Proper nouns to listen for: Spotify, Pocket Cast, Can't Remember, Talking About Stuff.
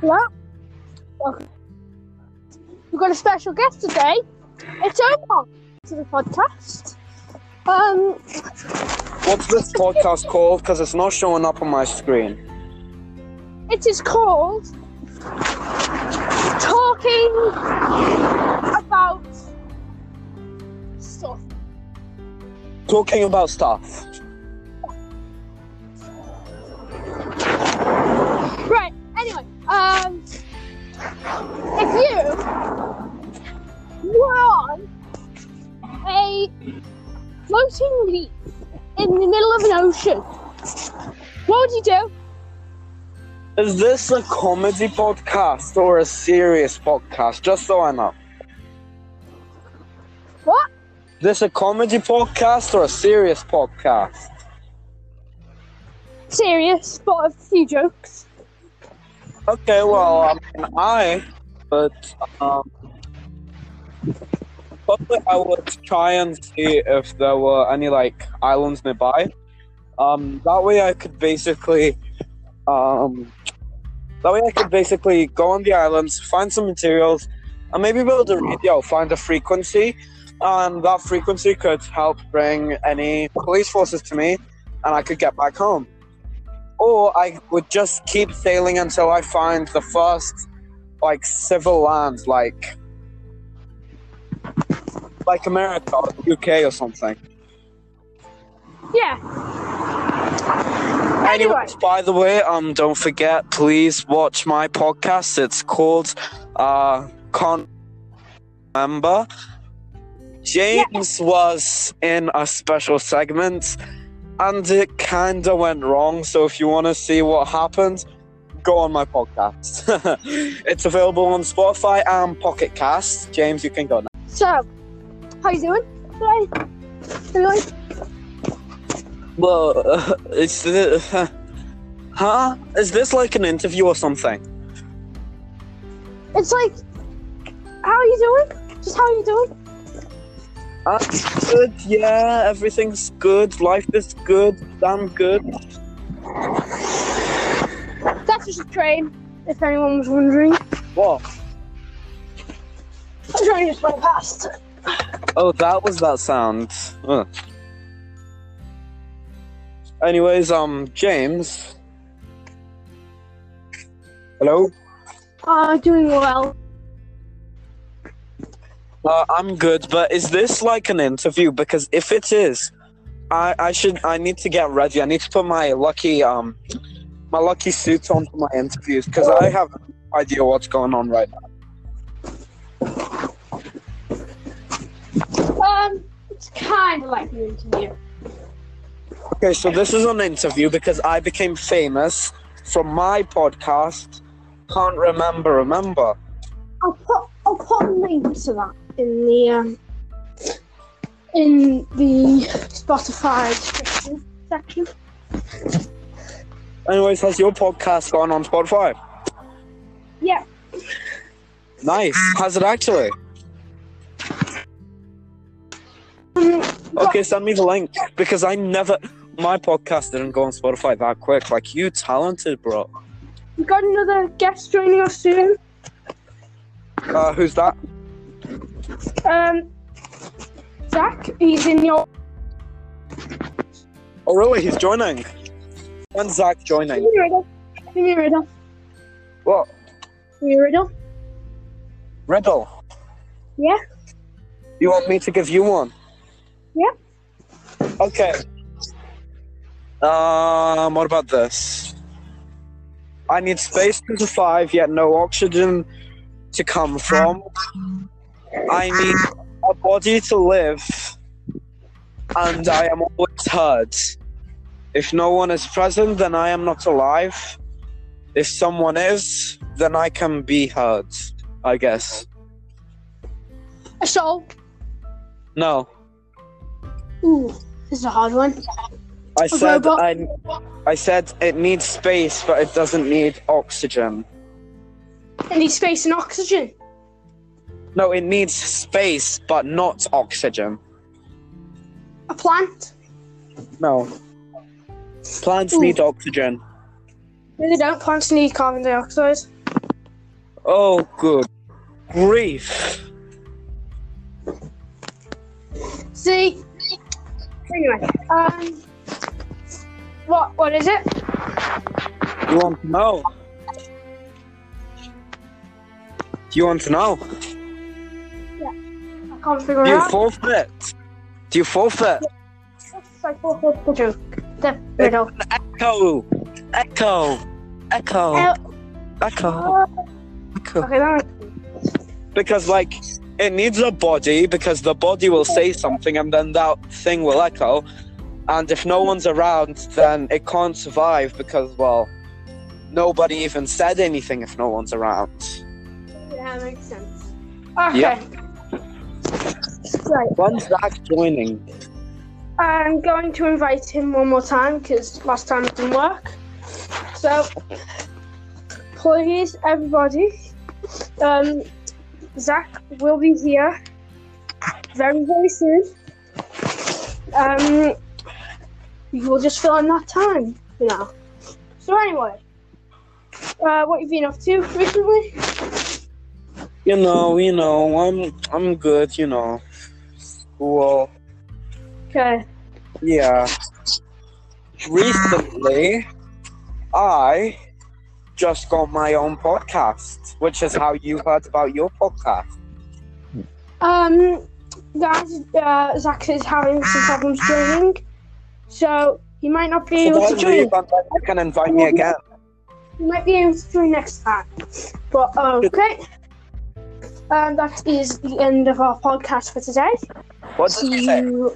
What? We've got a special guest today. It's Omar to the podcast. What's this podcast called? Because it's not showing up on my screen. It is called Talking About Stuff. Talking About Stuff. Right, anyway, if you were on a floating leaf in the middle of an ocean, what would you do? Is this a comedy podcast or a serious podcast? Just so I know. What? Is this a comedy podcast or a serious podcast? Serious, but a few jokes. Okay, well, probably I would try and see if there were any, islands nearby. That way I could basically... That way I could basically go on the islands, find some materials, and maybe build a radio, find a frequency, and that frequency could help bring any police forces to me, and I could get back home. Or I would just keep sailing until I find the first, civil land, like America or the UK or something. Yeah. Anyways, by the way, don't forget, please watch my podcast. It's called Can't Remember. James was in a special segment, and it kind of went wrong. So if you want to see what happened, go on my podcast. It's available on Spotify and Pocket Cast. James, you can go now. So, how you doing today? Hello. Well, is this like an interview or something? It's like, how are you doing? Just how are you doing? That's good, yeah, everything's good, life is good, damn good. That's just a train, if anyone was wondering. What? A train just went past. Oh, that was that sound. Ugh. Anyways, James. Hello? Doing well. I'm good, but is this like an interview? Because if it is, I need to get ready. I need to put my lucky suit on for my interviews, because I have no idea what's going on right now. It's kind of like an interview. Okay, so this is an interview because I became famous from my podcast, Can't Remember. I'll put a link to that in the Spotify description section. Anyways, has your podcast gone on Spotify? Yeah. Nice. Has it actually? Okay, send me the link, because my podcast didn't go on Spotify that quick. You talented, bro. We got another guest joining us soon. Who's that? Zach. He's in your... Oh, really? He's joining? When's Zach joining? Give me Riddle. What? Give me Riddle. Riddle? Yeah. You want me to give you one? Yeah. Okay. What about this? I need space to survive, yet no oxygen to come from. I need a body to live, and I am always hurt. If no one is present, then I am not alive. If someone is, then I can be hurt, I guess. A soul? No. Ooh, this is a hard one. I said it needs space, but it doesn't need oxygen. It needs space and oxygen? No, it needs space, but not oxygen. A plant? No. Plants need oxygen. They don't plants need carbon dioxide. Oh, good grief. See? Anyway, what is it? You want to know? Do you want to know? Yeah. I can't figure it out. Do you forfeit? Yeah. I forfeit the joke. The riddle. Echo. Okay, that makes sense. Because, like, it needs a body, because the body will say something and then that thing will echo. And if no one's around, then it can't survive because, well, nobody even said anything if no one's around. Yeah, that makes sense. Okay. Yeah. Right. When's Zach joining? I'm going to invite him one more time because last time it didn't work. So, please, everybody, Zach will be here very, very soon. You will just fill in that time for now. So anyway, what you've been up to recently? You know, I'm good. You know, school. Okay. Yeah. Recently, I just got my own podcast, which is how you heard about your podcast. Guys, Zach is having some problems joining, so he might not be able to join. You can invite me again. You might be able to join next time. But okay, that is the end of our podcast for today. What did you say?